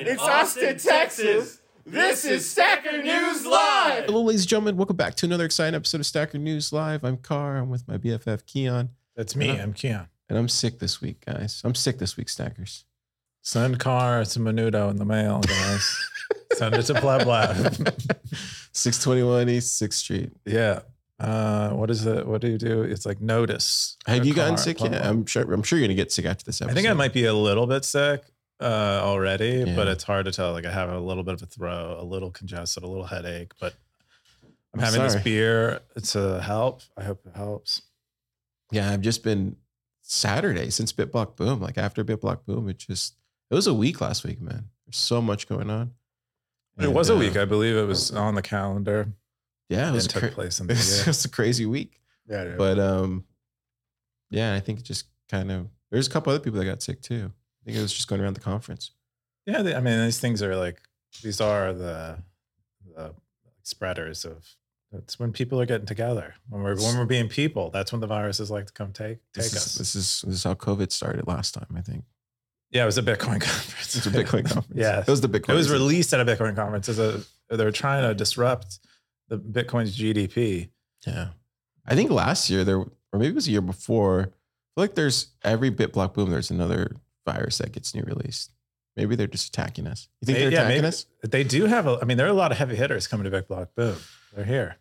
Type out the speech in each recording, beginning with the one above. in Austin, Texas. This is Stacker News Live. Hello, ladies and gentlemen. Welcome back to another exciting episode of Stacker News Live. I'm Car. I'm with my BFF, Keyan. That's me. I'm Keyan. And I'm sick this week, guys. I'm sick this week, Stackers. Send Car some menudo in the mail, guys. Send it to PlebLab. 621 East 6th Street. Yeah. What is it? What do you do? It's like notice. Have you gotten sick yet? I'm sure you're going to get sick after this episode. I think I might be a little bit sick already, yeah. But it's hard to tell. Like I have a little bit of a throat, a little congested, a little headache, but I'm having this beer to help. I hope it helps. Yeah. I've just been Saturday since BitBlockBoom, like after BitBlockBoom, it was a week last week, man. There's so much going on. And it was a week. I believe it was on the calendar. Yeah. It was a crazy week. Yeah. Dude. But, I think it just kind of, there's a couple other people that got sick too. I think it was just going around the conference. Yeah, these things are like, these are the spreaders of. It's when people are getting together. When we're being people, that's when the virus is like to come take us. This is how COVID started last time, I think. Yeah, it was a Bitcoin conference. It's a Bitcoin conference. Yeah, it was the Bitcoin. It was released at a Bitcoin conference. They were trying to disrupt the Bitcoin's GDP. Yeah, I think last year there, or maybe it was a year before. I feel like there's every BitBlockBoom. There's another virus that gets new released. Maybe they're just attacking us. You think they're attacking us? They do have there are a lot of heavy hitters coming to BitBlockBoom. They're here.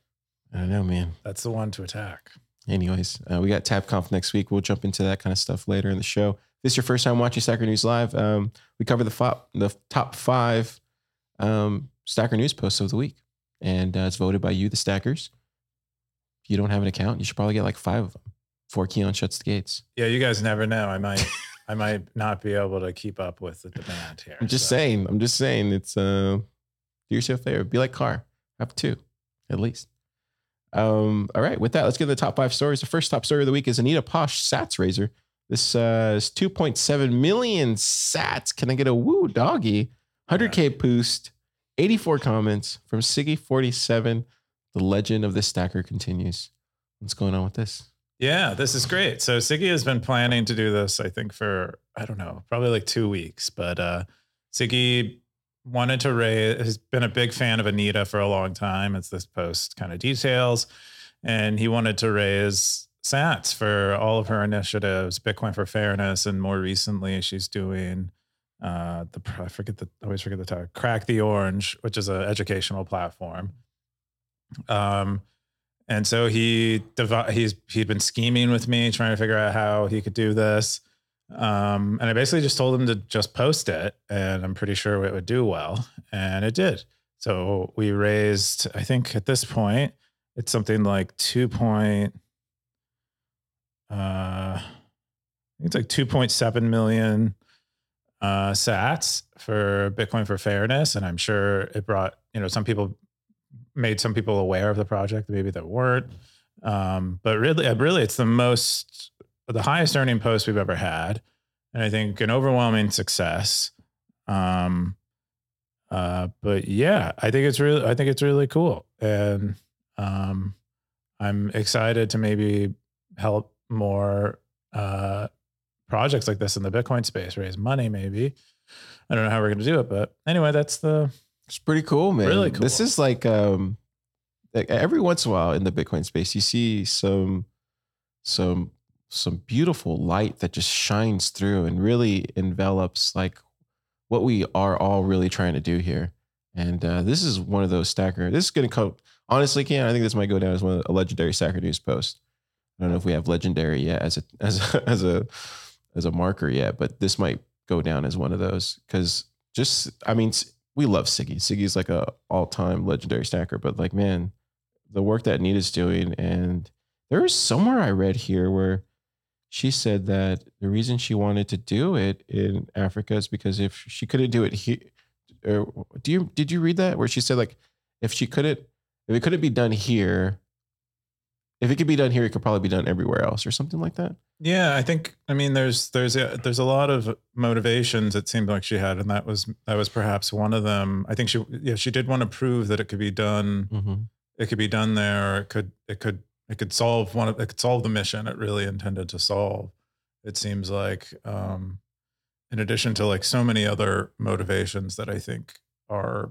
I don't know, man. That's the one to attack. Anyways, we got TabConf next week. We'll jump into that kind of stuff later in the show. If this is your first time watching Stacker News Live, we cover the top five Stacker News posts of the week. And it's voted by you, the Stackers. If you don't have an account, you should probably get like five of them before Keyan shuts the gates. Yeah, you guys never know. I might not be able to keep up with the demand here. I'm just saying. It's do yourself a favor. Be like Car. Have two, at least. All right. With that, let's get to the top five stories. The first top story of the week is Anita Posch Sats Raiser. This is 2.7 million Sats. Can I get a woo doggy? 100K boost. 84 comments from Siggy47. The legend of the stacker continues. What's going on with this? Yeah, this is great. So Siggy has been planning to do this, I think, for, I don't know, probably like 2 weeks. But Siggy wanted to raise, has been a big fan of Anita for a long time. It's this post kind of details. And he wanted to raise sats for all of her initiatives, Bitcoin for Fairness. And more recently, she's doing I always forget the title, Crack the Orange, which is an educational platform. And so he'd been scheming with me, trying to figure out how he could do this. And I basically just told him to just post it, and I'm pretty sure it would do well. And it did. So we raised, I think at this point, it's something like 2.7 million sats for Bitcoin for Fairness. And I'm sure it brought, made some people aware of the project, maybe that weren't. But really, it's the highest earning post we've ever had. And I think an overwhelming success. But yeah, I think it's really cool. And I'm excited to maybe help more projects like this in the Bitcoin space, raise money maybe. I don't know how we're going to do it, but anyway, it's pretty cool, man. Really cool. This is like every once in a while in the Bitcoin space, you see some beautiful light that just shines through and really envelops like what we are all really trying to do here. And this is one of those stacker. This is going to come. Honestly, Keyan, I think this might go down as one of a legendary Stacker News post. I don't know if we have legendary yet as a marker yet, but this might go down as one of those because we love Siggy. Siggy's like a all-time legendary stacker, but like, man, the work that Anita's doing. And there was somewhere I read here where she said that the reason she wanted to do it in Africa is because if she couldn't do it here, did you read that where she said like, if it couldn't be done here, if it could be done here, it could probably be done everywhere else or something like that. Yeah, I think, there's a lot of motivations it seemed like she had, and that was perhaps one of them. I think she did want to prove that it could be done. Mm-hmm. It could be done there. It could solve it could solve the mission it really intended to solve. It seems like, in addition to like so many other motivations that I think are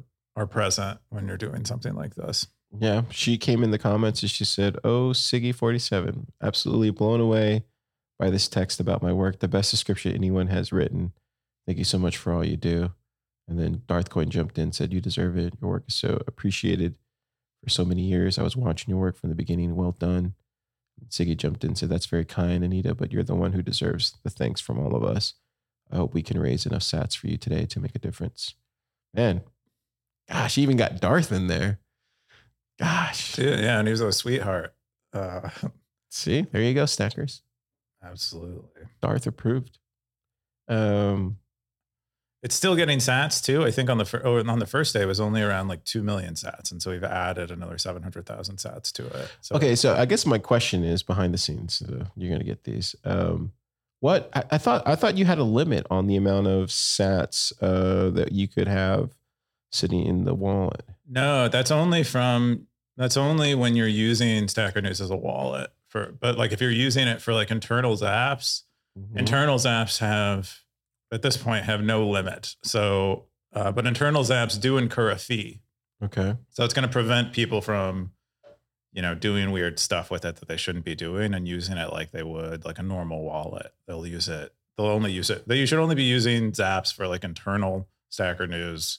present when you're doing something like this. Yeah, she came in the comments and she said, "Oh, Siggy47, absolutely blown away by this text about my work. The best description anyone has written. Thank you so much for all you do." And then Darth Coin jumped in and said, "You deserve it. Your work is so appreciated for so many years. I was watching your work from the beginning. Well done." Siggy jumped in and said, "That's very kind, Anita, but you're the one who deserves the thanks from all of us. I hope we can raise enough sats for you today to make a difference." Man, gosh, she even got Darth in there. Gosh. Yeah, and he was a sweetheart. See, there you go, Stackers. Absolutely. Darth approved. It's still getting sats too. I think on the first day it was only around like 2 million sats. And so we've added another 700,000 sats to it. So, okay. So I guess my question is behind the scenes. So you're going to get these. What I thought you had a limit on the amount of sats that you could have sitting in the wallet. No, that's only when you're using Stacker News as a wallet but like if you're using it for like internals apps, mm-hmm. Internals apps have, at this point, have no limit. So, but internals apps do incur a fee. Okay. So it's going to prevent people from, doing weird stuff with it that they shouldn't be doing and using it like they would like a normal wallet. They'll use it. They'll only use it. You should only be using Zaps for like internal Stacker News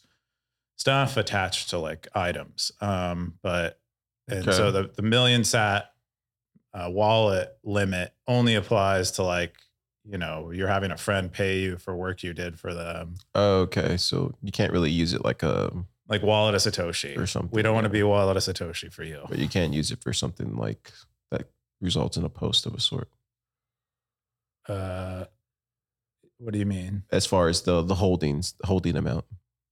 stuff attached to like items. So the million sat wallet limit only applies to like, you're having a friend pay you for work you did for them. Oh, okay. So you can't really use it like Wallet of Satoshi or something. We don't want to be Wallet of Satoshi for you. But you can't use it for something like that results in a post of a sort. What do you mean? As far as the holding amount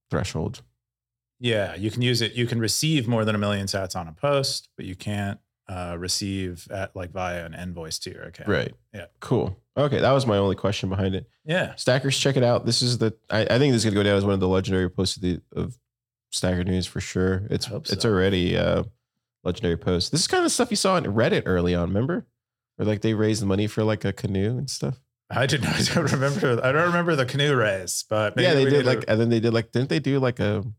threshold. Yeah, you can use it. You can receive more than 1 million sats on a post, but you can't receive at like via an invoice to your account. Right. Yeah. Cool. Okay. That was my only question behind it. Yeah. Stackers, check it out. This is I think this is going to go down as one of the legendary posts of Stacker News for sure. It's already a legendary post. This is kind of the stuff you saw on Reddit early on, remember? Or like they raised money for like a canoe and stuff. I don't remember the canoe raise, but maybe they did like, and then they did like, didn't they do like it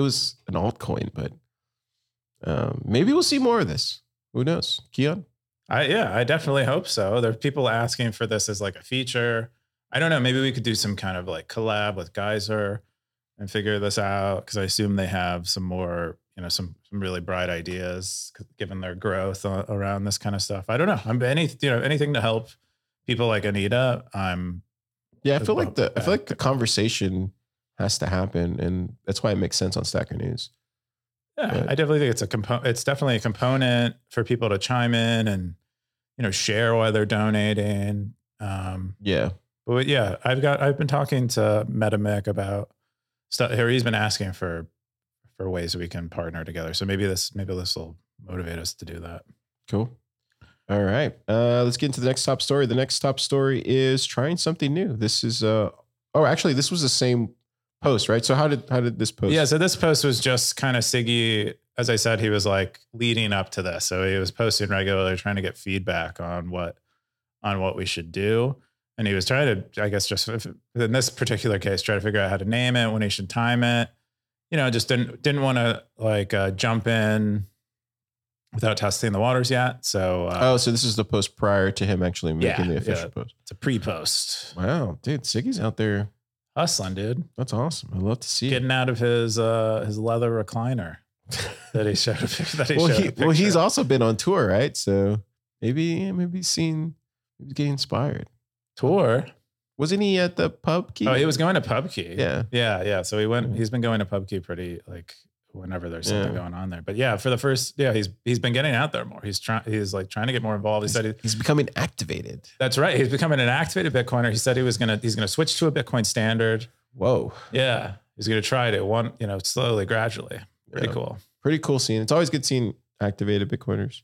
was an altcoin, but maybe we'll see more of this. Who knows? Keyan? I definitely hope so. There are people asking for this as like a feature. I don't know. Maybe we could do some kind of like collab with Geyser and figure this out. Cause I assume they have some more, some really bright ideas given their growth around this kind of stuff. I don't know. I'm anything to help people like Anita. I feel like the conversation has to happen. And that's why it makes sense on Stacker News. Yeah, I definitely think it's definitely a component for people to chime in and, share why they're donating. But yeah, I've been talking to MetaMick about stuff here. He's been asking for ways we can partner together. So maybe this will motivate us to do that. Cool. All right. Let's get into the next top story. The next top story is trying something new. This is, actually this was the same post, right? So how did this post? Yeah, so this post was just kind of Siggy, as I said, he was like leading up to this. So he was posting regularly, trying to get feedback on what we should do. And he was trying to, I guess, just in this particular case, try to figure out how to name it, when he should time it. Just didn't want to like jump in without testing the waters yet. So so this is the post prior to him actually making the official post. It's a pre-post. Wow, dude, Siggy's out there. Hustling, dude. That's awesome. I love to see Getting out of his leather recliner that he showed. Well, he's also been on tour, right? So maybe get inspired. Tour? Wasn't he at the PubKey? Oh, he was going to PubKey. Yeah. So he's been going to PubKey pretty like whenever there's something going on there. But yeah, for the first, he's been getting out there more. He's trying to get more involved. He said he's becoming activated. That's right. He's becoming an activated Bitcoiner. He said he's gonna switch to a Bitcoin standard. Whoa. Yeah. He's gonna try to slowly, gradually. Pretty cool. Pretty cool scene. It's always good seeing activated Bitcoiners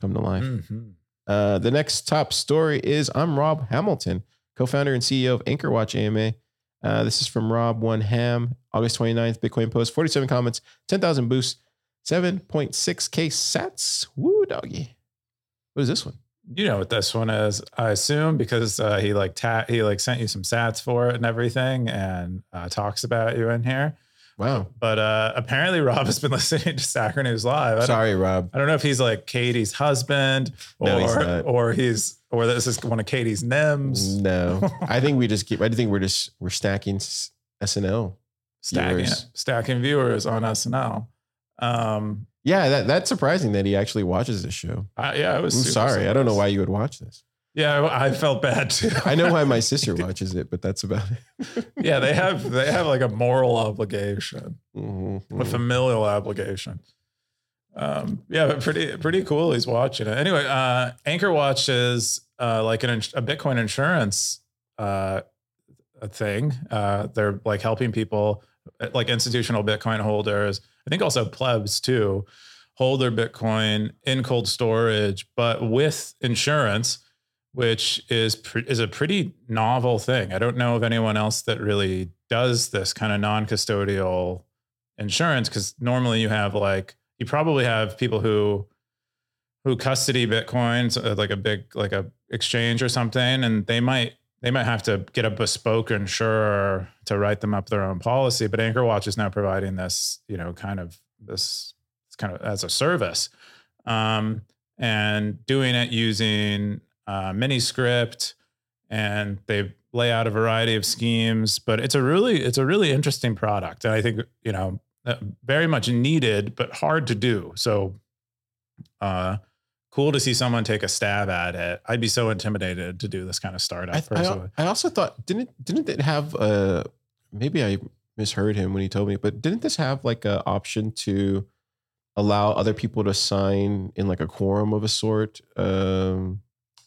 come to life. Mm-hmm. The next top story is I'm Rob Hamilton, co-founder and CEO of AnchorWatch AMA. This is from Rob 1 Ham, August 29th, Bitcoin post, 47 comments, 10,000 boosts, 7.6K sats. Woo, doggy. What is this one? You know what this one is, I assume, because he sent you some sats for it and everything, and talks about you in here. Wow. But apparently Rob has been listening to Stacker News Live. Sorry, Rob. I don't know if he's like Katie's husband or this is one of Katie's NIMs. No, I think we're stacking SNL. Stacking viewers on SNL. Yeah, that's surprising that he actually watches this show. I'm sorry. I don't know why you would watch this. Yeah, I felt bad too. I know why my sister watches it, but that's about it. Yeah, they have like a moral obligation, mm-hmm. a familial obligation. Yeah, but pretty cool. He's watching it anyway. AnchorWatch is like a Bitcoin insurance thing. They're like helping people, like institutional Bitcoin holders. I think also plebs too, hold their Bitcoin in cold storage, but with insurance, which is a pretty novel thing. I don't know of anyone else that really does this kind of non-custodial insurance, because normally you probably have people who custody Bitcoins, like a exchange or something, and they might have to get a bespoke insurer to write them up their own policy. But AnchorWatch is now providing this, kind of as a service, and doing it using Miniscript, and they lay out a variety of schemes. But it's a really interesting product, and I think very much needed, but hard to do. So, cool to see someone take a stab at it. I'd be so intimidated to do this kind of startup. I also thought, didn't it have a, maybe I misheard him when he told me, but didn't this have like an option to allow other people to sign in like a quorum of a sort,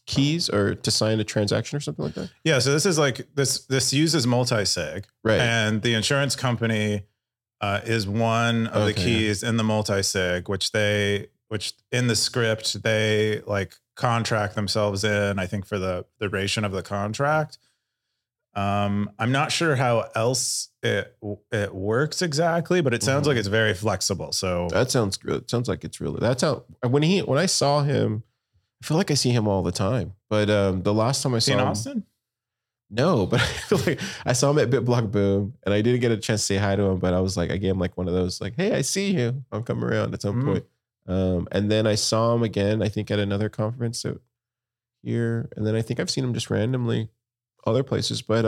keys, or to sign a transaction or something like that? Yeah. So this is like, this uses multi-sig, right? And the insurance company is one of the keys in the multi-sig, which in the script, they like contract themselves in, I think, for the duration of the contract. I'm not sure how else it works exactly, but it sounds like it's very flexible. So that sounds good. It sounds like it's really, that's how, when I saw him, I feel like I see him all the time, but the last time I saw him. In Austin? No, but I feel like I saw him at BitBlockBoom, and I didn't get a chance to say hi to him, but I was like, again, like one of those, like, hey, I see you. I'm coming around at some point. And then I saw him again, I think at another conference here. And then I think I've seen him just randomly other places, but,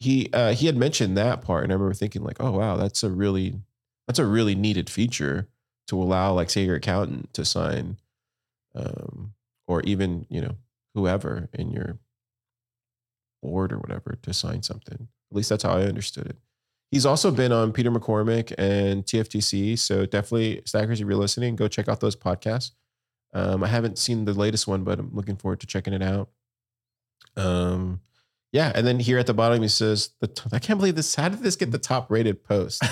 he had mentioned that part, and I remember thinking like, oh wow, that's a really needed feature to allow, like, say your accountant to sign, or even, whoever in your board or whatever to sign something. At least that's how I understood it. He's also been on Peter McCormick and TFTC. So definitely, Stackers, if you're listening, go check out those podcasts. I haven't seen the latest one, but I'm looking forward to checking it out. Yeah. And then here at the bottom, he says, I can't believe this. How did this get the top rated post?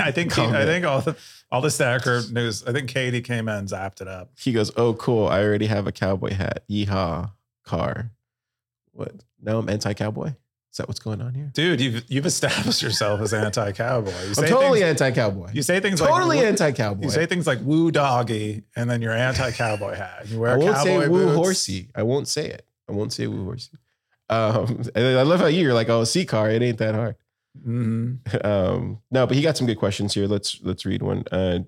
I think all the Stacker News, I think Katie came in and zapped it up. He goes, oh, cool. I already have a cowboy hat. Yeehaw, car. What? Now I'm anti-cowboy? Is that what's going on here? Dude, you've established yourself as anti-cowboy. I'm totally anti-cowboy. You say things totally like anti-cowboy. You say things like woo doggy, and then your anti-cowboy hat. You wear cowboy boots. I won't say woo horsey. I won't say it. I won't say woo horsey. And I love how you're like, oh, see, car, it ain't that hard. Mm-hmm. No, but he got some good questions here. Let's read one.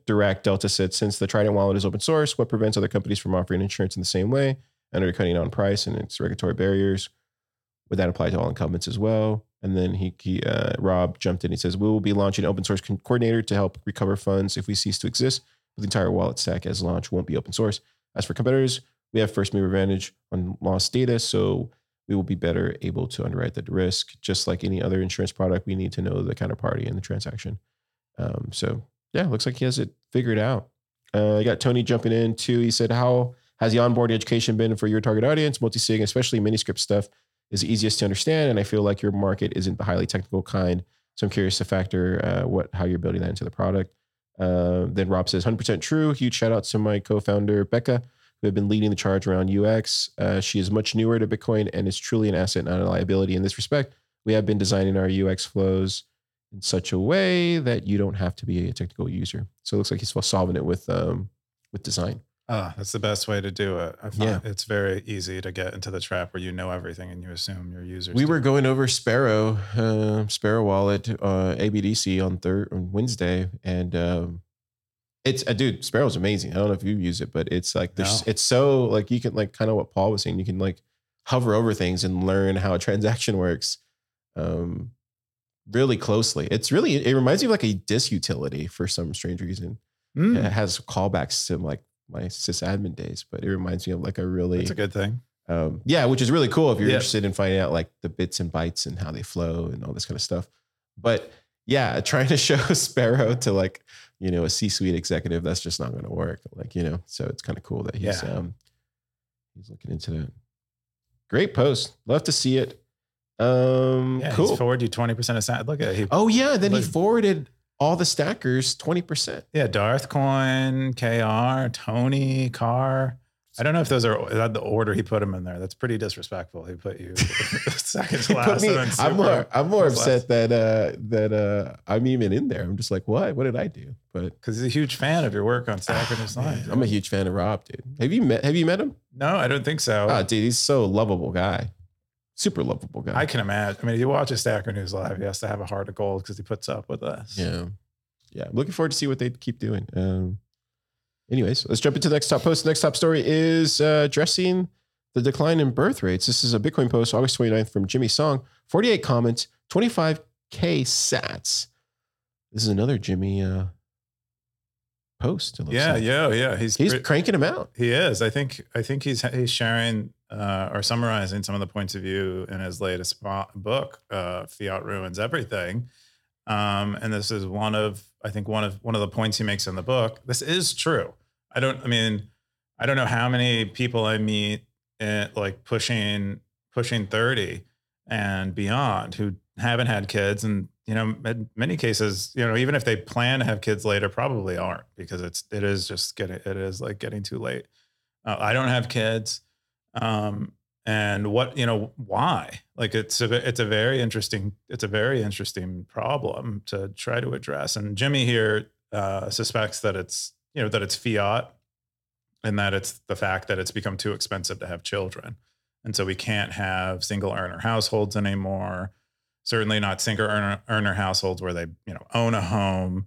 Direct Delta said, since the Trident wallet is open source, what prevents other companies from offering insurance in the same way, undercutting on price and its regulatory barriers? Would that apply to all incumbents as well? And then he Rob jumped in. He says, we will be launching an open source coordinator to help recover funds if we cease to exist. But the entire wallet stack as launch won't be open source. As for competitors, we have first mover advantage on lost data, so we will be better able to underwrite the risk. Just like any other insurance product, we need to know the counterparty and the transaction. So yeah, looks like he has it figured out. I got Tony jumping in too. He said, how has the onboarding education been for your target audience? Multisig, especially Miniscript stuff, is the easiest to understand, and I feel like your market isn't the highly technical kind. So I'm curious to factor how you're building that into the product. Then Rob says, 100% true. Huge shout out to my co-founder, Becca, who have been leading the charge around UX. She is much newer to Bitcoin and is truly an asset, not a liability. In this respect, we have been designing our UX flows in such a way that you don't have to be a technical user. So it looks like he's solving it with design. Oh, that's the best way to do it. I find it's very easy to get into the trap where you know everything and you assume your users. We were going over Sparrow wallet, ABDC on Wednesday, and it's dude, Sparrow's amazing. I don't know if you use it, but it's like it's so like you can like kind of what Paul was saying. You can like hover over things and learn how a transaction works, really closely. It's really it reminds me of like a dis utility for some strange reason. It has callbacks to like my sysadmin days, but it reminds me of like a really it's a good thing. Which is really cool if you're interested in finding out like the bits and bytes and how they flow and all this kind of stuff. But yeah, trying to show Sparrow to like, you know, a C-suite executive, that's just not going to work. Like, you know, so it's kind of cool that he's looking into that. Great post. Love to see it. Cool. He's forwarded you 20% of Sat. Look at it. Then he forwarded all the stackers 20%. Yeah, Darth Coin, Kr, Tony, Car. I don't know if those are the order he put them in there. That's pretty disrespectful. He put you second to last. I'm more upset that I'm even in there. I'm just like, what? What did I do? But because he's a huge fan of your work on Stacker News Live. I'm a huge fan of Rob, dude. Have you met him? No, I don't think so. Oh, dude, he's so lovable guy. Super lovable guy. I can imagine. I mean, if you watch a Stacker News Live, he has to have a heart of gold because he puts up with us. Yeah. I'm looking forward to see what they keep doing. Anyways, let's jump into the next top post. The next top story is addressing the decline in birth rates. This is a Bitcoin post, August 29th from Jimmy Song. 48 comments, 25K sats. This is another Jimmy post. Yeah. He's cranking them out. He is. I think he's sharing or summarizing some of the points of view in his latest book, Fiat Ruins Everything. And this is one of the points he makes in the book. This is true. I don't know how many people I meet at like pushing 30 and beyond who haven't had kids. And, you know, in many cases, you know, even if they plan to have kids later, probably aren't because it is like getting too late. I don't have kids. And what, you know, why? Like it's a very interesting problem to try to address. And Jimmy here suspects that it's fiat and that it's the fact that it's become too expensive to have children. And so we can't have single earner households anymore. Certainly not single earner households where they, you know, own a home.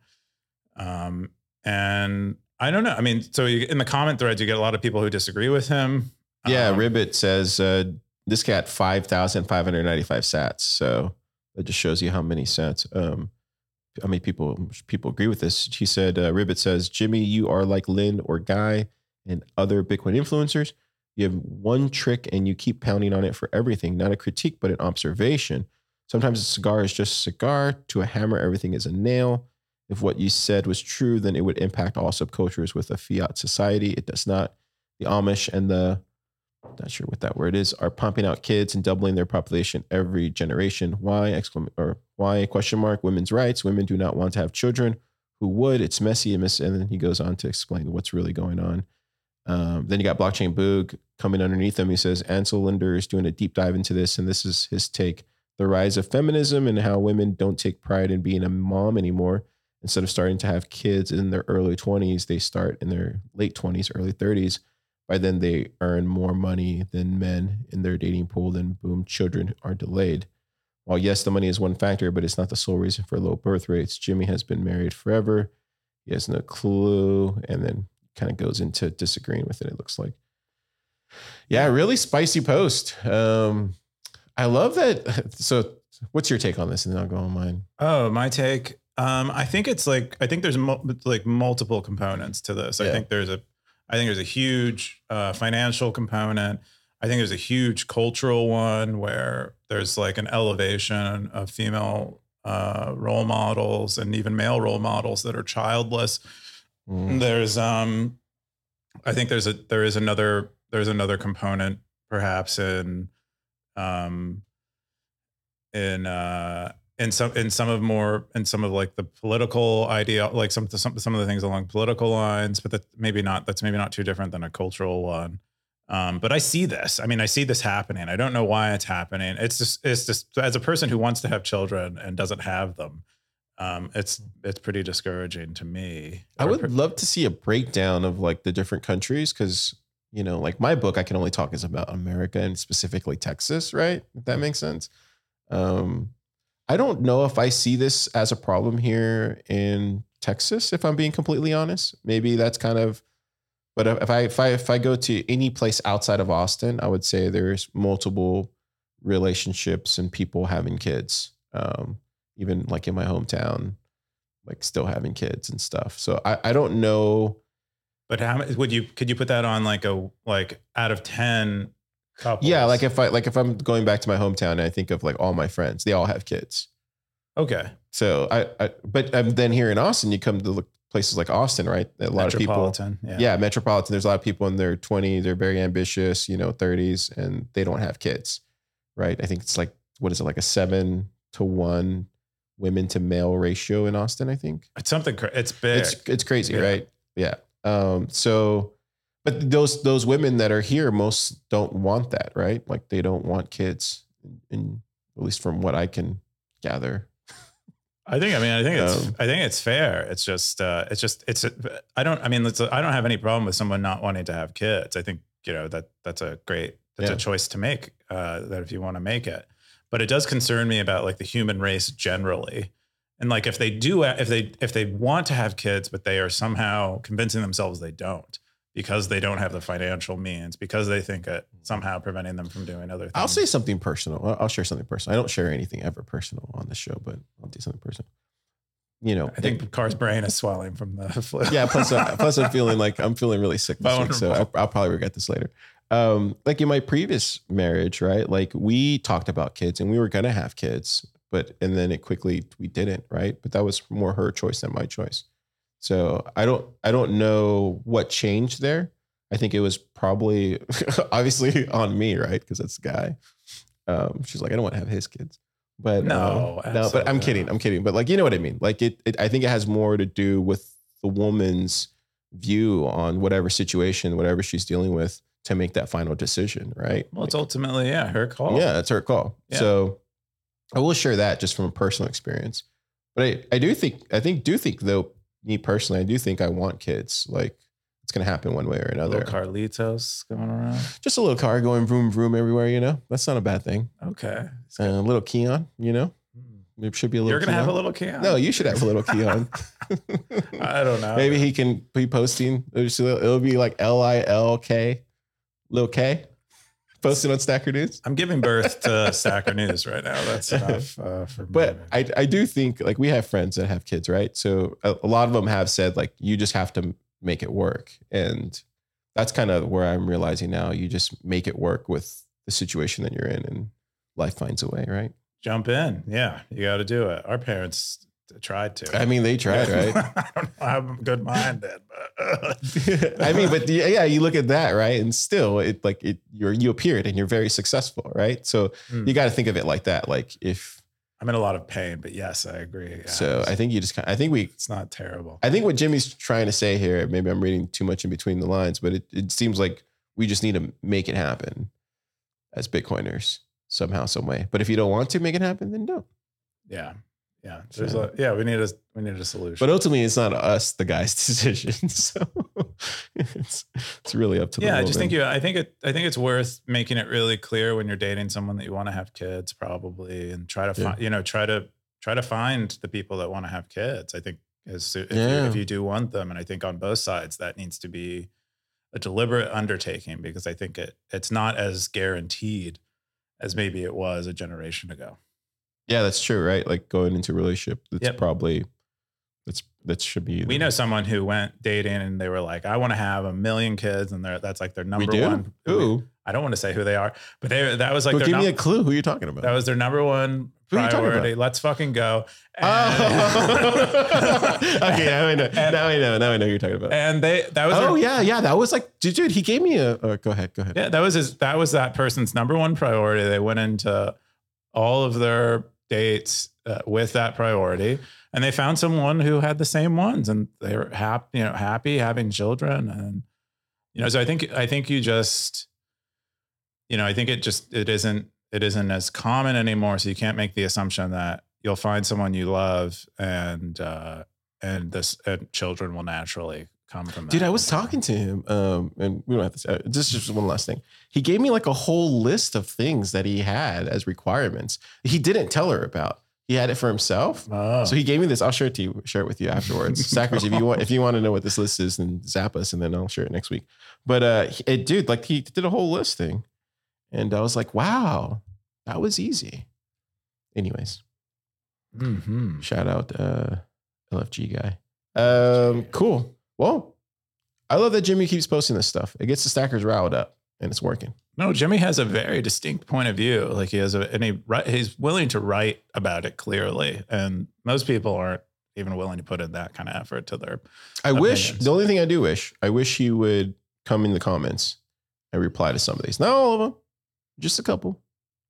And I don't know. I mean, so in the comment threads, you get a lot of people who disagree with him. Yeah, Ribbit says this got 5,595 sats. So that just shows you how many sats. How many people agree with this? He said, Ribbit says, Jimmy, you are like Lynn or Guy and other Bitcoin influencers. You have one trick and you keep pounding on it for everything. Not a critique, but an observation. Sometimes a cigar is just a cigar. To a hammer, everything is a nail. If what you said was true, then it would impact all subcultures with a fiat society. It does not. The Amish and the... not sure what that word is, are pumping out kids and doubling their population every generation. Why? Question mark. Women's rights. Women do not want to have children. Who would? It's messy. And then he goes on to explain what's really going on. Then you got Blockchain Boog coming underneath him. He says, Ansel Linder is doing a deep dive into this. And this is his take. The rise of feminism and how women don't take pride in being a mom anymore. Instead of starting to have kids in their early 20s, they start in their late 20s, early 30s. By then, they earn more money than men in their dating pool, then boom, children are delayed. While yes, the money is one factor, but it's not the sole reason for low birth rates. Jimmy has been married forever. He has no clue. And then kind of goes into disagreeing with it, it looks like. Yeah, really spicy post. I love that. So what's your take on this? And then I'll go on mine. Oh, my take. I think there's multiple components to this. Yeah. I think there's a huge financial component. I think there's a huge cultural one where there's like an elevation of female role models and even male role models that are childless. There's, I think there's another component perhaps in some of the political idea, like some of the things along political lines, but that's maybe not too different than a cultural one. But I see this. I mean, I see this happening. I don't know why it's happening. It's just as a person who wants to have children and doesn't have them, It's pretty discouraging to me. I would love to see a breakdown of like the different countries, because, you know, like my book, I Can Only Talk is about America and specifically Texas, right? If that makes sense. I don't know if I see this as a problem here in Texas, if I'm being completely honest. Maybe that's kind of, but if I go to any place outside of Austin, I would say there's multiple relationships and people having kids. Even like in my hometown, like still having kids and stuff. So I don't know. But how would you, could you put that on like a, like out of 10 couples? Yeah. Like if I'm going back to my hometown and I think of like all my friends, they all have kids. Okay. So but then here in Austin, you come to look places like Austin, right? A lot of people, yeah, metropolitan. There's a lot of people in their 20s, they're very ambitious, you know, 30s, and they don't have kids. Right. I think it's like, what is it? Like a 7-to-1 women to male ratio in Austin. I think it's something, it's big. It's crazy. Yeah. Right. Yeah. So, but those women that are here, most don't want that, right? Like they don't want kids, and at least from what I can gather. I think it's fair. I don't have any problem with someone not wanting to have kids. I think, you know, that's a choice to make, that if you want to make it, but it does concern me about like the human race generally. And like, if they want to have kids, but they are somehow convincing themselves they don't, because they don't have the financial means, because they think it somehow preventing them from doing other things. I'll say something personal. I'll share something personal. I don't share anything ever personal on this show, but I'll do something personal. You know, I think Car's brain is swelling from the flu. Yeah. Plus I'm feeling really sick this week, so I'll probably regret this later. Like in my previous marriage, right? Like we talked about kids and we were going to have kids, and then it quickly, we didn't, right? But that was more her choice than my choice. So I don't know what changed there. I think it was probably obviously on me, right? Because that's the guy. She's like, I don't want to have his kids, but no, but I'm kidding. But like, you know what I mean? Like I think it has more to do with the woman's view on whatever situation, whatever she's dealing with, to make that final decision, right? Well, it's ultimately, her call. Yeah, it's her call. Yeah. So I will share that just from a personal experience, but I do think I want kids. Like it's going to happen one way or another. A little Carlitos going around. Just a little car going vroom, vroom everywhere, you know, that's not a bad thing. Okay. A little Keyan, you know, it should be a little, you're going to have a little Keyan. No, you should have a little Keyan. I don't know. Maybe he can be posting. It'll be like LILK, Lil K. Posted on Stacker News. I'm giving birth to Stacker News right now. That's enough for me. But I do think like we have friends that have kids, right? So a lot of them have said like, you just have to make it work. And that's kind of where I'm realizing now, you just make it work with the situation that you're in and life finds a way, right? Jump in. Yeah, you got to do it. Our parents tried to. I mean, they tried, right? I don't know how good mine did, but I mean, but yeah, you look at that, right? And still, you appeared and you're very successful, right? So you got to think of it like that. Like if I'm in a lot of pain, but yes, I agree. Yeah, so I think it's not terrible. I think what Jimmy's trying to say here, maybe I'm reading too much in between the lines, but it seems like we just need to make it happen as Bitcoiners somehow, some way. But if you don't want to make it happen, then don't. Yeah. Yeah, we need a solution. But ultimately, it's not us, the guy's decision. So it's really up to the woman. I just think I think it's worth making it really clear when you're dating someone that you want to have kids, probably, and try to find the people that want to have kids. I think if you do want them, and I think on both sides that needs to be a deliberate undertaking, because I think it's not as guaranteed as maybe it was a generation ago. Yeah, that's true, right? Like going into a relationship, that should be. We know someone who went dating and they were like, "I want to have 1 million kids," and that's like their number one. Who? I don't want to say who they are, but that was like. Well, give me a clue. Who you're talking about? That was their number one priority. Let's fucking go. Okay, now I know who you're talking about. And that was like, dude. He gave me a. Go ahead. Yeah, that was that person's number one priority. They went into all of their dates with that priority, and they found someone who had the same ones, and they were happy having children. And, you know, so I think you just, you know, I think it isn't as common anymore. So you can't make the assumption that you'll find someone you love, and children will naturally come from that. Dude, I was talking to him, and we don't have to. This is just one last thing. He gave me like a whole list of things that he had as requirements. He didn't tell her about. He had it for himself. Oh. So he gave me this. I'll share it with you afterwards. Sackers, if you want to know what this list is, then zap us, and then I'll share it next week. But he did a whole list thing, and I was like, wow, that was easy. Anyways, Shout out LFG guy. Cool. Well, I love that Jimmy keeps posting this stuff. It gets the stackers riled up, and it's working. No, Jimmy has a very distinct point of view. Like he's willing to write about it clearly, and most people aren't even willing to put in that kind of effort to their. I wish he would come in the comments and reply to some of these. Not all of them, just a couple.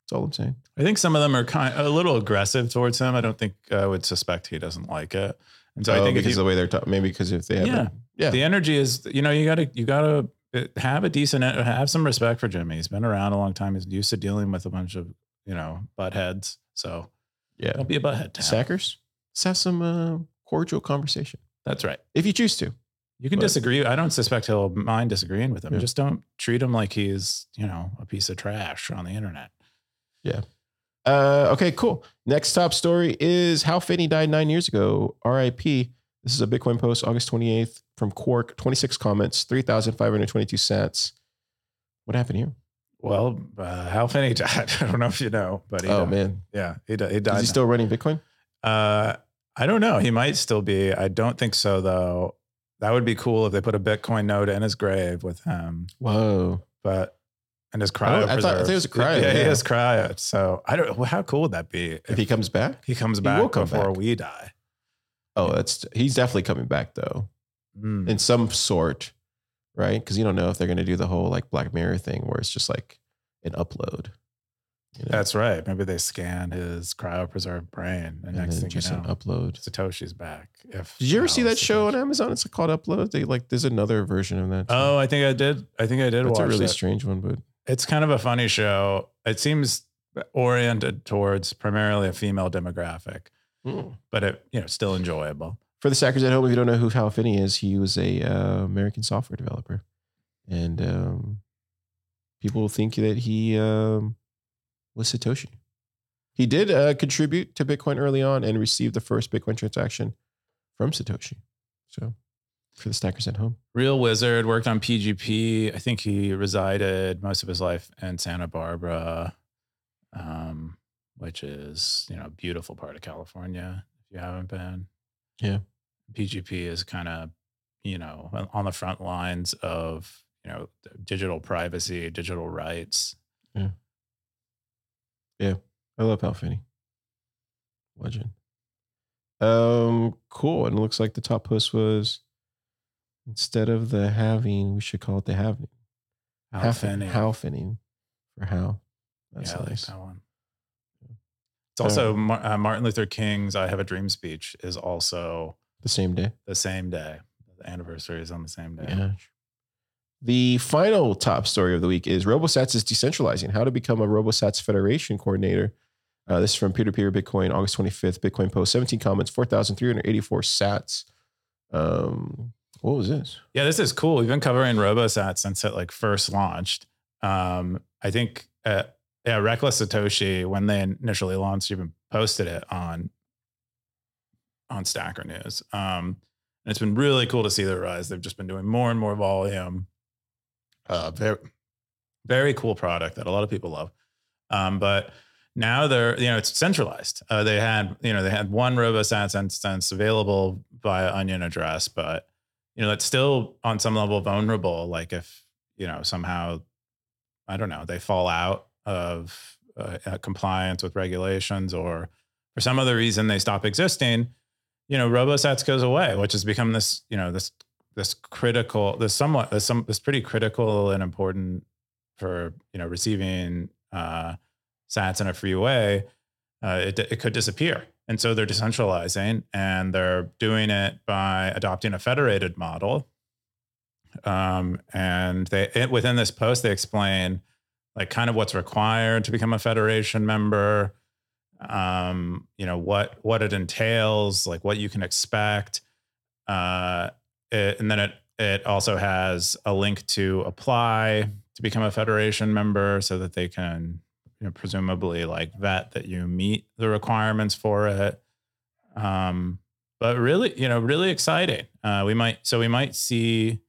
That's all I'm saying. I think some of them are a little aggressive towards him. I don't think I would suspect he doesn't like it, and so I think because of the way they're talking, maybe because if they have the energy is you gotta. Have some respect for Jimmy. He's been around a long time. He's used to dealing with a bunch of, butt heads. So don't be a butt head. Sackers, let's have some cordial conversation. That's right. If you choose to, you can disagree. I don't suspect he'll mind disagreeing with him. Yeah. Just don't treat him like he's, a piece of trash on the internet. Yeah. Okay, cool. Next top story is Hal Finney died 9 years ago. R.I.P. This is a Bitcoin post, August 28th from Quark, 26 comments, 3,522 sats. What happened here? Well, Hal Finney died. I don't know if you know, but died. Man. Yeah, he died. Is he still running Bitcoin? I don't know. He might still be. I don't think so, though. That would be cool if they put a Bitcoin node in his grave with him. Whoa. But... And his cryo. I thought it was a cryo. Yeah, he has cryo. So I don't. Well, how cool would that be if he comes back? He comes back before we die. Oh, he's definitely coming back though, in some sort, right? Because you don't know if they're going to do the whole like Black Mirror thing where it's just like an upload. That's right. Maybe they scan his cryopreserved brain, and next thing just an upload. Satoshi's back. Did you ever see that show on Amazon? It's called Upload. There's another version of that. Oh, I think I did. It's a really strange one, but. It's kind of a funny show. It seems oriented towards primarily a female demographic, but it still enjoyable. For the stackers at home, if you don't know who Hal Finney is, he was a American software developer, and people think that he was Satoshi. He did contribute to Bitcoin early on and received the first Bitcoin transaction from Satoshi. So. For the stackers at home. Real wizard, worked on PGP. I think he resided most of his life in Santa Barbara, which is, a beautiful part of California. If you haven't been. Yeah. PGP is kind of, on the front lines of, digital privacy, digital rights. Yeah. Yeah. I love Hal Finney. Legend. Cool. And it looks like the top post was, instead of the having, we should call it the having. Hal Finney for Hal. That's nice. Like that one. It's also Martin Luther King's "I Have a Dream" speech is also the same day. The anniversary is on the same day. Yeah. The final top story of the week is RoboSats is decentralizing. How to become a RoboSats Federation coordinator. This is from peer-to-peer Bitcoin, August 25th. Bitcoin post, 17 comments, 4,384 sats. What was this? Yeah, this is cool. We've been covering RoboSats since it first launched. I think Reckless Satoshi, when they initially launched, even posted it on Stacker News. And it's been really cool to see their rise. They've just been doing more and more volume. Very, very cool product that a lot of people love. But now they're, it's centralized. They had one RoboSats instance available via onion address, but that's still on some level vulnerable. Like if, somehow, I don't know, they fall out of compliance with regulations or for some other reason they stop existing, RoboSats goes away, which has become this, this pretty critical and important for, receiving sats in a free way. It could disappear. And so they're decentralizing, and they're doing it by adopting a federated model. And within this post, they explain kind of what's required to become a federation member, you know, what it entails, like what you can expect. And then it also has a link to apply to become a federation member so that they can, you know, presumably like vet that you meet the requirements for it. But really, you know, really exciting. We might see,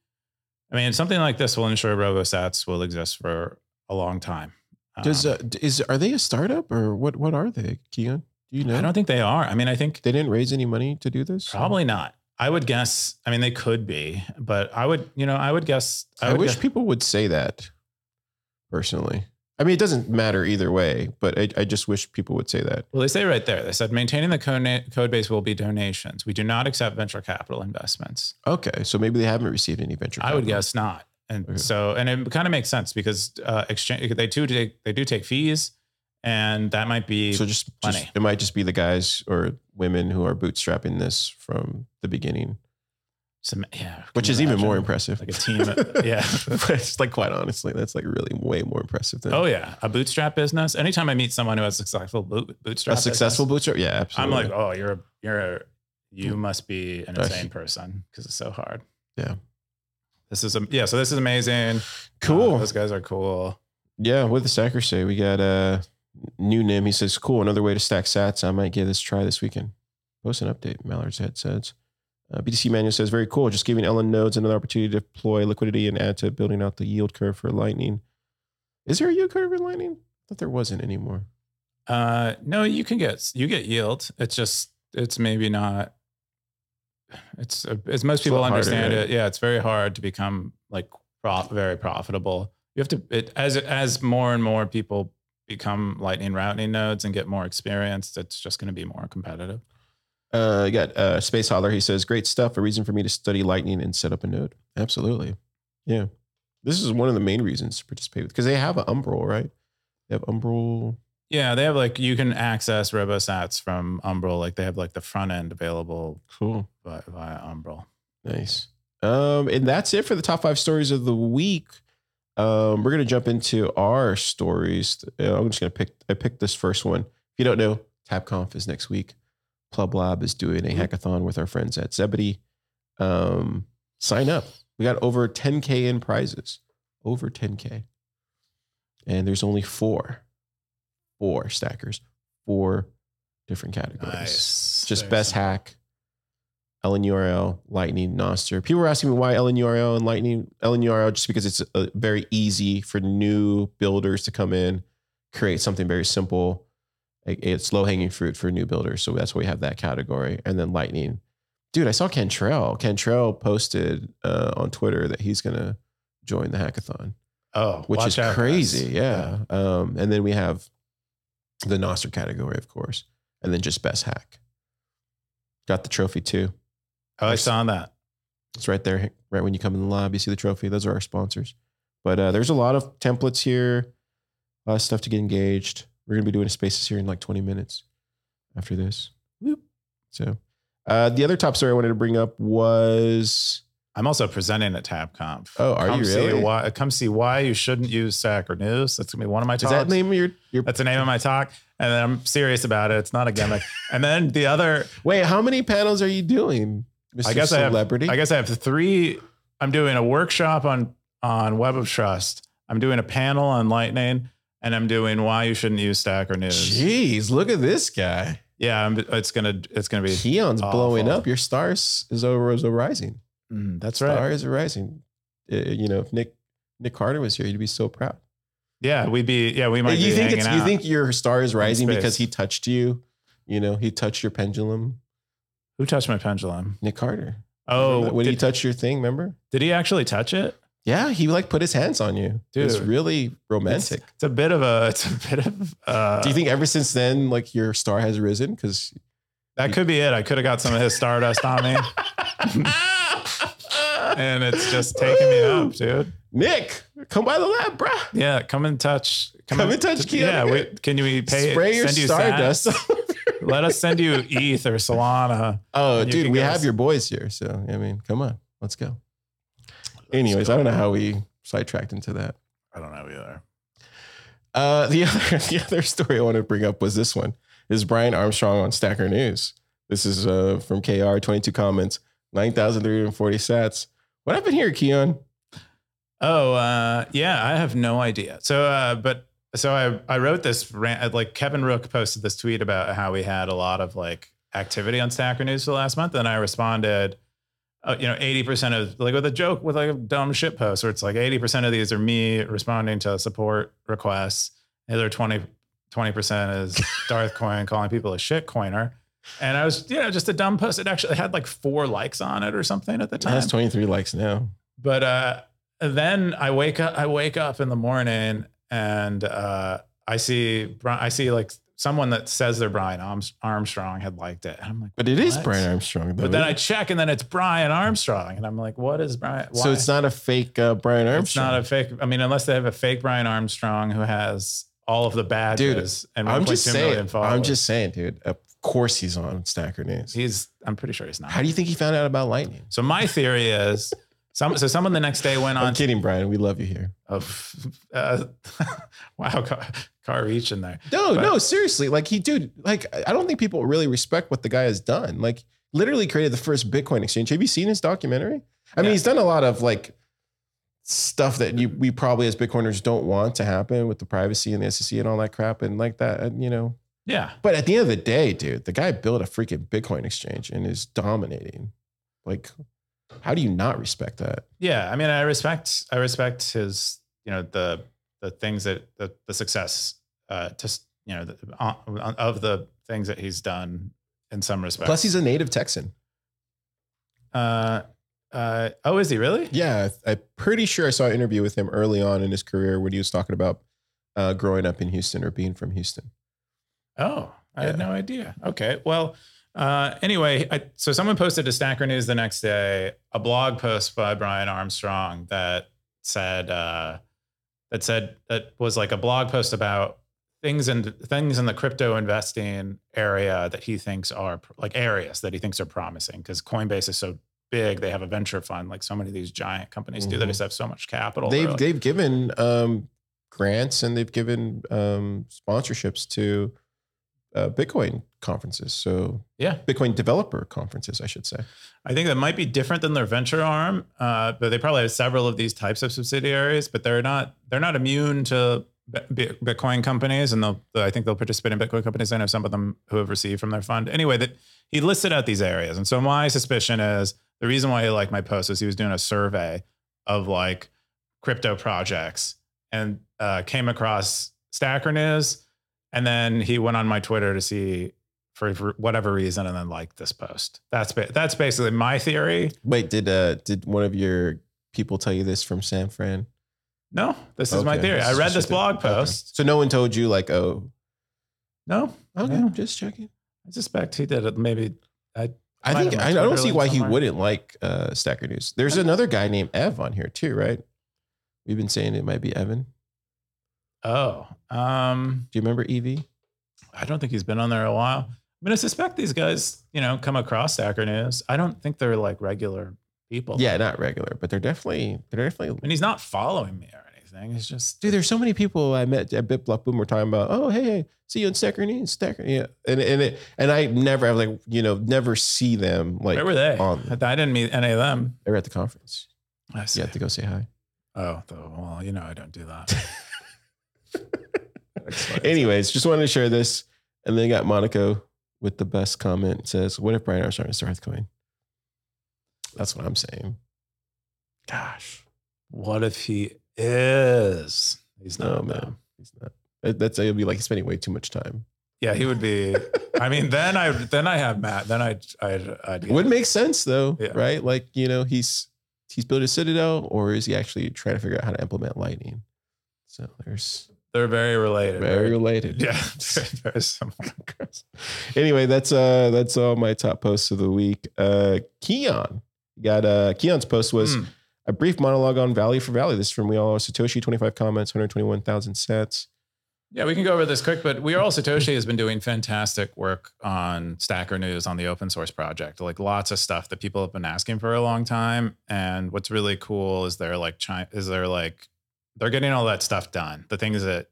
I mean, something like this will ensure RoboSats will exist for a long time. Are they a startup or what are they, Keyan? Do you know? I don't think they are. I mean, I think they didn't raise any money to do this. Probably not. I would guess. I mean, they could be, but I would guess. I wish people would say that personally. I mean, it doesn't matter either way, but I just wish people would say that. Well, they say right there, they said, maintaining the code base will be donations. We do not accept venture capital investments. Okay. So maybe they haven't received any venture capital. I would guess not. And okay. So, and it kind of makes sense because they do take fees, and that might be so just it might just be the guys or women who are bootstrapping this from the beginning. Which is even more impressive. Like a team. Yeah. It's like, quite honestly, that's like really way more impressive than. Oh yeah. A bootstrap business. Anytime I meet someone who has a successful bootstrap. Yeah, absolutely. I'm like, oh, you must be an insane person because it's so hard. Yeah. So this is amazing. Cool. Those guys are cool. Yeah. What did the stacker say? We got a new NIM. He says, cool. Another way to stack sats. I might give this a try this weekend. Post an update. Mallard's head says. BTC Manual says, very cool. Just giving LN nodes another opportunity to deploy liquidity and add to building out the yield curve for Lightning. Is there a yield curve in Lightning? I thought there wasn't anymore. No, you get yield. It's just, it's maybe not, it's as most people understand it. Yeah. It's very hard to become like very profitable. You have to, as more and more people become Lightning routing nodes and get more experience, it's just going to be more competitive. You got Space Holler. He says, great stuff. A reason for me to study Lightning and set up a node. Absolutely. Yeah. This is one of the main reasons to participate with, because they have an Umbral, right? They have Umbral. Yeah. They have like, you can access RoboSats from Umbral. Like they have like the front end available. Cool. Via Umbral. Nice. And that's it for the top 5 stories of the week. We're going to jump into our stories. I'm just going to pick this first one. If you don't know, TabConf is next week. PlebLab is doing a hackathon with our friends at Zebedee. Sign up. We got over 10K in prizes. Over 10K. And there's only four stackers, 4 different categories. Nice. Just there's best hack, LNURL, Lightning, Nostr. People were asking me why LNURL and Lightning. LNURL just because it's very easy for new builders to come in, create something very simple. It's low-hanging fruit for new builders. So that's why we have that category. And then Lightning. Dude, I saw Cantrell. Cantrell posted on Twitter that he's going to join the hackathon. Oh, which is crazy. Yeah. And then we have the Nostr category, of course. And then just best hack. Got the trophy too. Oh, I saw that. It's right there. Right when you come in the lobby, you see the trophy. Those are our sponsors. But there's a lot of templates here. A lot of stuff to get engaged. We're going to be doing spaces here in like 20 minutes after this. Whoop. So the other top story I wanted to bring up was... I'm also presenting at TabConf. Oh, are you really? Come see why you shouldn't use Stacker News. That's going to be one of my talks. Is that the name of your... That's the name of my talk. And then I'm serious about it. It's not a gimmick. And then the other... Wait, how many panels are you doing, Mr. Celebrity? I guess I have 3. I'm doing a workshop on Web of Trust. I'm doing a panel on Lightning. And I'm doing why you shouldn't use Stacker News. Jeez, look at this guy. Yeah, it's gonna be. Keon's awful. Blowing up. Your stars is rising. That's right. Stars are rising. You know, if Nick Carter was here, you'd be so proud. Yeah, we might be hanging out. You think your star is rising because he touched you? You know, he touched your pendulum. Who touched my pendulum? Nick Carter. Oh, when he touched your thing, remember? Did he actually touch it? Yeah, he like put his hands on you. Dude, it's really romantic. It's a bit of a. Do you think ever since then, like your star has risen? Because that could be it. I could have got some of his stardust on me, and it's just taking me up, dude. Nick, come by the lab, bro. Yeah, come and touch. Come and touch. Yeah, can we pay? Spray your stardust. Let us send you ETH or Solana. Oh, dude, we have your boys here, so I mean, come on, let's go. Anyways, I don't know how we sidetracked into that. I don't know either. The other story I want to bring up was this one. This is Brian Armstrong on Stacker News. This is from KR, 22 comments, 9,340 sats. What happened here, Keyan? Oh, yeah, I have no idea. So, I wrote this rant, like Kevin Rook posted this tweet about how we had a lot of like activity on Stacker News for the last month. And I responded, 80% of like with a joke with like a dumb shit post where it's like 80% of these are me responding to support requests. The other 20% is Darth Coin calling people a shit coiner. And I was, just a dumb post. It actually had like 4 likes on it or something at the time. It has 23 likes now. But then I wake up in the morning and I see like someone that says they're Brian Armstrong had liked it. And I'm like, but it is Brian Armstrong, though. But then I check and then it's Brian Armstrong. And I'm like, what is Brian? Why? So it's not a fake Brian Armstrong. It's not a fake. I mean, unless they have a fake Brian Armstrong who has all of the badges. Dude, and I'm just saying, dude, of course he's on Stacker News. I'm pretty sure he's not. How do you think he found out about Lightning? So my theory is someone the next day went on. I'm kidding, Brian. We love you here. Wow. Car reach in there. No, seriously. Like I don't think people really respect what the guy has done. Like literally created the first Bitcoin exchange. Have you seen his documentary? I mean, he's done a lot of like stuff that we probably as Bitcoiners don't want to happen with the privacy and the SEC and all that crap and like that, and Yeah. But at the end of the day, dude, the guy built a freaking Bitcoin exchange and is dominating. Like, how do you not respect that? Yeah, I mean, I respect his, the things that the success, of the things that he's done in some respects. Plus, he's a native Texan. Oh, is he really? Yeah, I'm pretty sure I saw an interview with him early on in his career when he was talking about growing up in Houston or being from Houston. Oh, I had no idea. Okay, well. Anyway, so someone posted to Stacker News the next day a blog post by Brian Armstrong that said that was like a blog post about things in the crypto investing area that he thinks are like areas that he thinks are promising because Coinbase is so big. They have a venture fund like so many of these giant companies do that just have so much capital. They've given grants and they've given sponsorships to Bitcoin conferences. So yeah, Bitcoin developer conferences, I should say. I think that might be different than their venture arm, but they probably have several of these types of subsidiaries, but they're not immune to Bitcoin companies. And I think they'll participate in Bitcoin companies. I know some of them who have received from their fund. Anyway, that he listed out these areas. And so my suspicion is the reason why he liked my post is he was doing a survey of like crypto projects and came across Stacker News. And then he went on my Twitter to see for whatever reason, and then liked this post. That's basically my theory. Wait, did one of your people tell you this from San Fran? No, this is my theory. I read this blog post. So no one told you like, oh, no. Okay, no. Just checking. I suspect he did it. Maybe I don't see why somewhere. He wouldn't like Stacker News. There's another guy named Ev on here too, right? We've been saying it might be Evan. Oh, do you remember Evie? I don't think he's been on there a while. I mean, I suspect these guys, come across Stacker News. I don't think they're like regular people. Yeah, not regular, but they're definitely. And he's not following me or anything. It's just, dude, there's so many people I met at BitBlockBoom were talking about. Oh, hey, see you on Stacker News, yeah. And I never see them. Like, where were they? I didn't meet any of them. They were at the conference. I see. You have to go say hi. Oh, well, I don't do that. Anyways, just wanted to share this. And then got Monaco with the best comment. It says, what if Brian Armstrong is Darth Coin? That's what I'm saying. Gosh. What if he is? He's not. No, man. He's not. It'd be like he's spending way too much time. Yeah, he would be. I mean, then I have Matt. Then I'd get it. Would make sense though, yeah. Right? Like, he's built a citadel, or is he actually trying to figure out how to implement Lightning? So they're very related. Very related. Yeah. Very similar. Anyway, that's all my top posts of the week. Keyan got Keyan's post was a brief monologue on value for value. This is from We All Are Satoshi, 25 comments, 121,000 sats. Yeah, we can go over this quick, but We Are All Satoshi has been doing fantastic work on Stacker News on the open source project. Like lots of stuff that people have been asking for a long time. And what's really cool is they're getting all that stuff done. The things that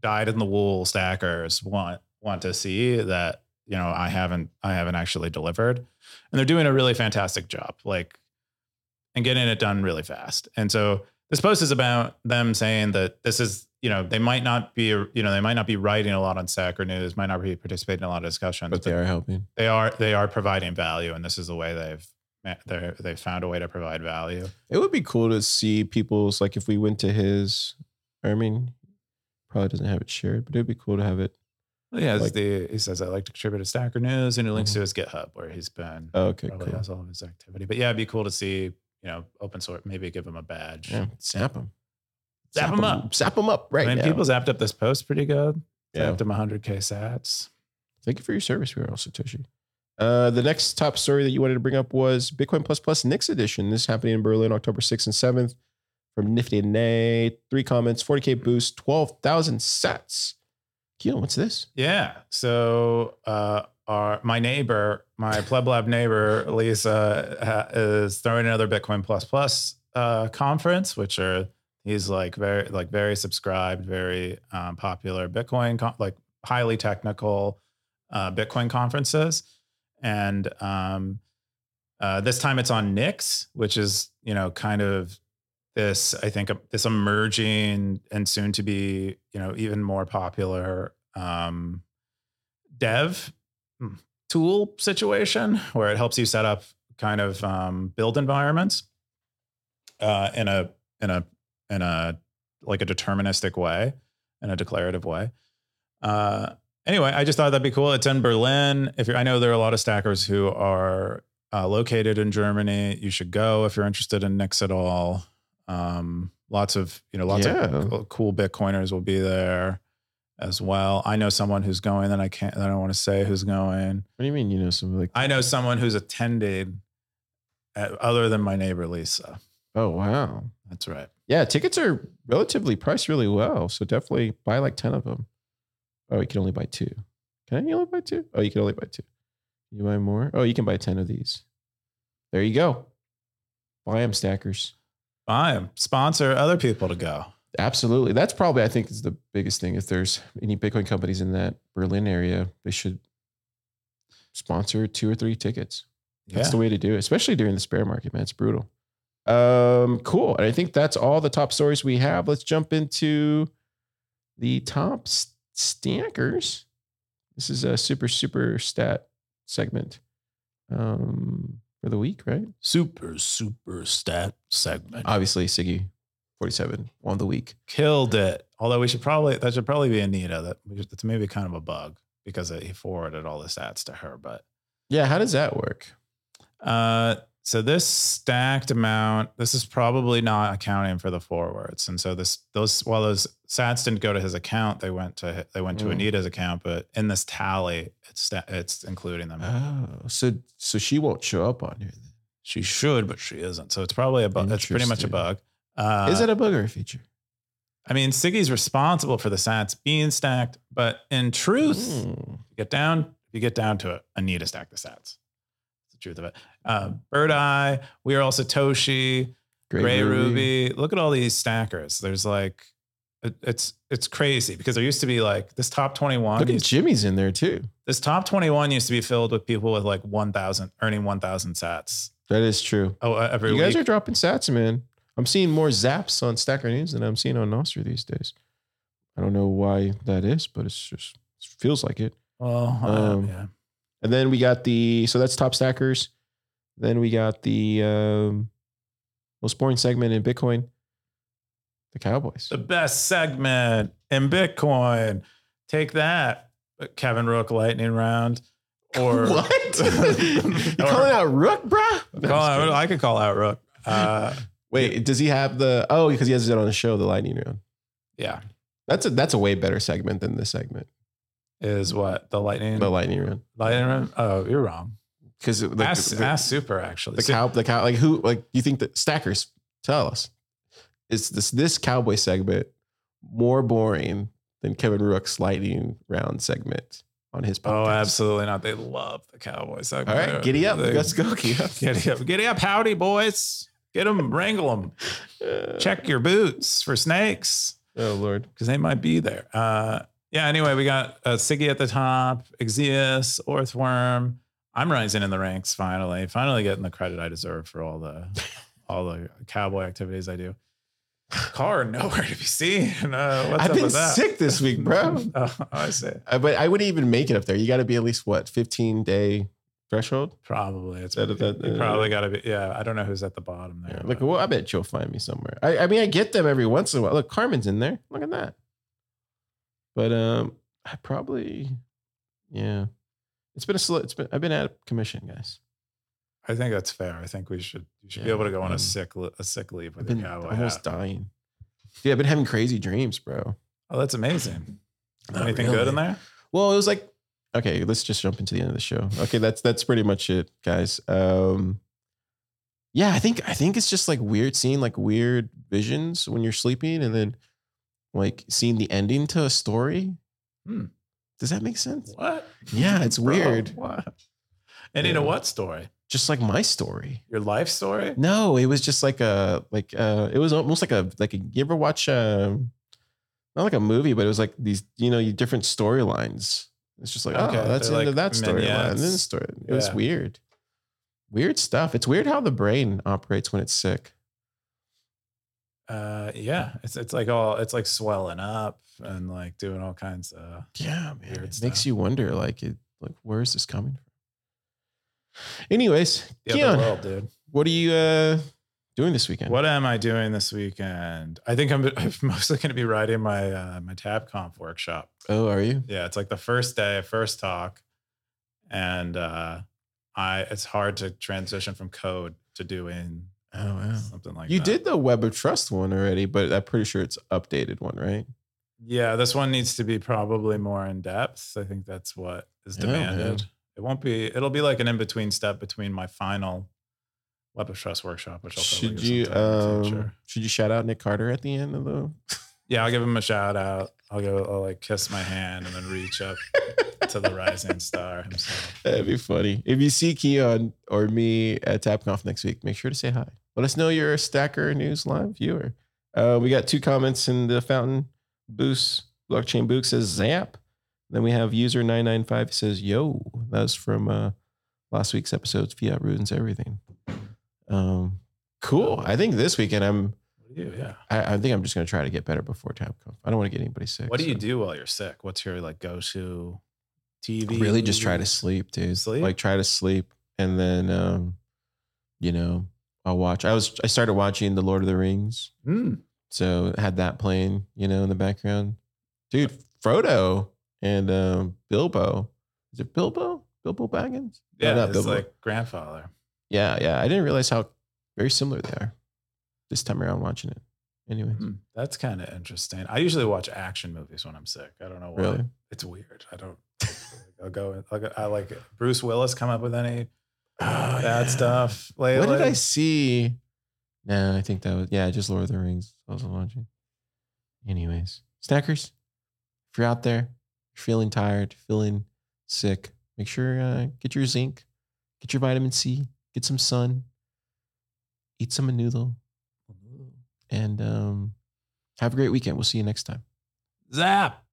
dyed in the wool stackers want to see that, you know, I haven't actually delivered, and they're doing a really fantastic job, like, and getting it done really fast. And so this post is about them saying that this is, you know, they might not be writing a lot on Stacker News, might not be participating in a lot of discussions, but they are helping. They are providing value, and this is the way they found a way to provide value. It would be cool to see people's, like, if we went to his, I mean, probably doesn't have it shared, but it'd be cool to have it. Well, yeah, like, he says I like to contribute to Stacker News, and it links to his GitHub where he's been. Oh, okay, probably cool. Has all of his activity, but yeah, it'd be cool to see. You know, open source. Maybe give him a badge. Yeah, snap him. Zap him up. Zap him up right now. I mean, people zapped up this post pretty good. Yeah. Zapped him 100K sats. Thank you for your service. We Are All Satoshi. The next top story that you wanted to bring up was Bitcoin Plus Plus Nix edition. This is happening in Berlin, October 6th and 7th. From Nifty and Nay. 3 comments, 40K boost, 12,000 sats. Keyan, what's this? Yeah. So my neighbor, my PlebLab neighbor, Lisa, is throwing another Bitcoin Plus Plus conference, which are he's very subscribed, very popular Bitcoin, highly technical Bitcoin conferences, and this time it's on Nix, which is, you know, kind of this, I think, this emerging and soon to be, you know, even more popular dev tool situation where it helps you set up kind of build environments in a like a deterministic way, in a declarative way. Anyway, I just thought that'd be cool. It's in Berlin. I know there are a lot of stackers who are located in Germany. You should go if you're interested in Nix at all. Lots of cool Bitcoiners will be there as well. I know someone who's going, and I don't want to say who's going. What do you mean? You know, someone like, I know someone who's attended other than my neighbor, Lisa. Oh, wow. That's right. Yeah. Tickets are relatively priced really well. So definitely buy like 10 of them. Oh, you can only buy 2. Can I only buy 2? Oh, you can only buy 2. You buy more? Oh, you can buy 10 of these. There you go. Buy them, stackers. Buy them. Sponsor other people to go. Absolutely. That's probably, I think, is the biggest thing. If there's any Bitcoin companies in that Berlin area, they should sponsor 2 or 3 tickets. That's the way to do it, especially during the bear market, man. It's brutal. Cool. And I think that's all the top stories we have. Let's jump into the top stackers. This is a super stat segment for the week, right? Super stat segment. Obviously, Siggy. 47 won the week. Killed it. Although that should probably be Anita. That's maybe kind of a bug because he forwarded all the stats to her. But yeah, how does that work? So this stacked amount, this is probably not accounting for the forwards. And so those sats didn't go to his account. They went to Anita's account. But in this tally, it's including them. Oh, so she won't show up on here then. She should, but she isn't. So it's probably a bug. That's pretty much a bug. Is it a bug or a feature? I mean, Siggy's responsible for the sats being stacked, but in truth, if you get down to it, Anita stacked the sats. That's the truth of it. Bird Eye, We Are All Satoshi, Gray Ruby. Look at all these stackers. There's like, it's crazy because there used to be like this top 21. Look at Jimmy's in there too. This top 21 used to be filled with people with like 1,000, earning 1,000 sats. That is true. Oh, every week. You guys are dropping sats, man. I'm seeing more zaps on Stacker News than I'm seeing on Nostr these days. I don't know why that is, but it feels like it. Oh, yeah. And then we got so that's top stackers. Then we got the most boring segment in Bitcoin, the Cowboys. The best segment in Bitcoin. Take that, Kevin Rook lightning round. Or what? You calling out Rook, bro? I could call out Rook. Wait, does he have because he has it on the show, the lightning round. Yeah. That's a way better segment than this segment. Is what? The lightning round. Lightning round? Oh, you're wrong. Because ask Super, actually. The cow, like who, like you think that stackers tell us, is this Cowboy segment more boring than Kevin Rook's lightning round segment on his podcast? Oh, absolutely not. They love the Cowboy segment. All right, giddy up. Let's go. Giddy up. Howdy, boys. Get them, wrangle them. Check your boots for snakes. Oh, Lord. Because they might be there. Anyway, we got Siggy at the top, Exeus, Orthworm. I'm rising in the ranks finally getting the credit I deserve for all the cowboy activities I do. Car nowhere to be seen. I've been sick this week, bro. Oh, I see. But I wouldn't even make it up there. You got to be at least 15-day threshold? Probably. Probably got to be. Yeah, I don't know who's at the bottom there. Yeah, I bet you'll find me somewhere. I mean, I get them every once in a while. Look, Carmen's in there. Look at that. But I probably, yeah. I've been out of commission, guys. I think that's fair. I think you should be able to go on a sick leave with your cowboy. Almost dying. Yeah, I've been having crazy dreams, bro. Oh, that's amazing. Anything really good in there? Well, it was like, okay, let's just jump into the end of the show. Okay, that's pretty much it, guys. I think it's just like weird seeing like weird visions when you're sleeping, and then like seeing the ending to a story. Does that make sense? What? Yeah, it's weird. What? Ending to what story? Just like my story. Your life story? No, it was just like it was almost like a, you ever watch not like a movie, but it was like these, different storylines. It's just like, okay, oh, that's into like that storyline. And then the story. It was weird. Weird stuff. It's weird how the brain operates when it's sick. It's like swelling up and like doing all kinds of weird stuff. Makes you wonder where is this coming from? Anyways, Keyan, dude, what are you doing this weekend? What am I doing this weekend? I think I'm mostly going to be writing my my TabConf workshop. Oh, are you? Yeah, it's like the first day, first talk, and it's hard to transition from code to doing something like that. You did the Web of Trust one already, but I'm pretty sure it's updated one, right? Yeah, this one needs to be probably more in depth. I think that's what is demanded. It won't be. It'll be like an in-between step between my final Web of Trust workshop, which I'll should you. Should you shout out Nick Carter at the end of the? Yeah, I'll give him a shout out. I'll like kiss my hand and then reach up to the rising star himself. That'd be funny. If you see Keyan or me at TabConf next week, make sure to say hi. Let us know you're a Stacker News Live viewer. We got 2 comments in the fountain. Boost Blockchain Book says zap. Then we have user 995 says, yo, that was from last week's episode, Fiat Ruins Everything. Cool. I think this weekend I think I'm just going to try to get better before TabConf. I don't want to get anybody sick. What do you do while you're sick? What's your go-to TV? Really just try to sleep, dude. Try to sleep. And then, I'll watch. I started watching The Lord of the Rings. So had that playing, in the background. Dude, Frodo. And Bilbo, is it Bilbo? Bilbo Baggins? Yeah, no, it's like grandfather. Yeah. I didn't realize how very similar they are this time around watching it. Anyway, that's kind of interesting. I usually watch action movies when I'm sick. I don't know why. Really? It's weird. I don't. I'll go. I like it. Bruce Willis come up with any bad stuff lately. What did I see? No, I think that was just Lord of the Rings. I was watching. Anyways, Snackers, if you're out there. Feeling tired, feeling sick, make sure get your zinc, get your vitamin C, get some sun, eat some noodle, and have a great weekend. We'll see you next time. Zap!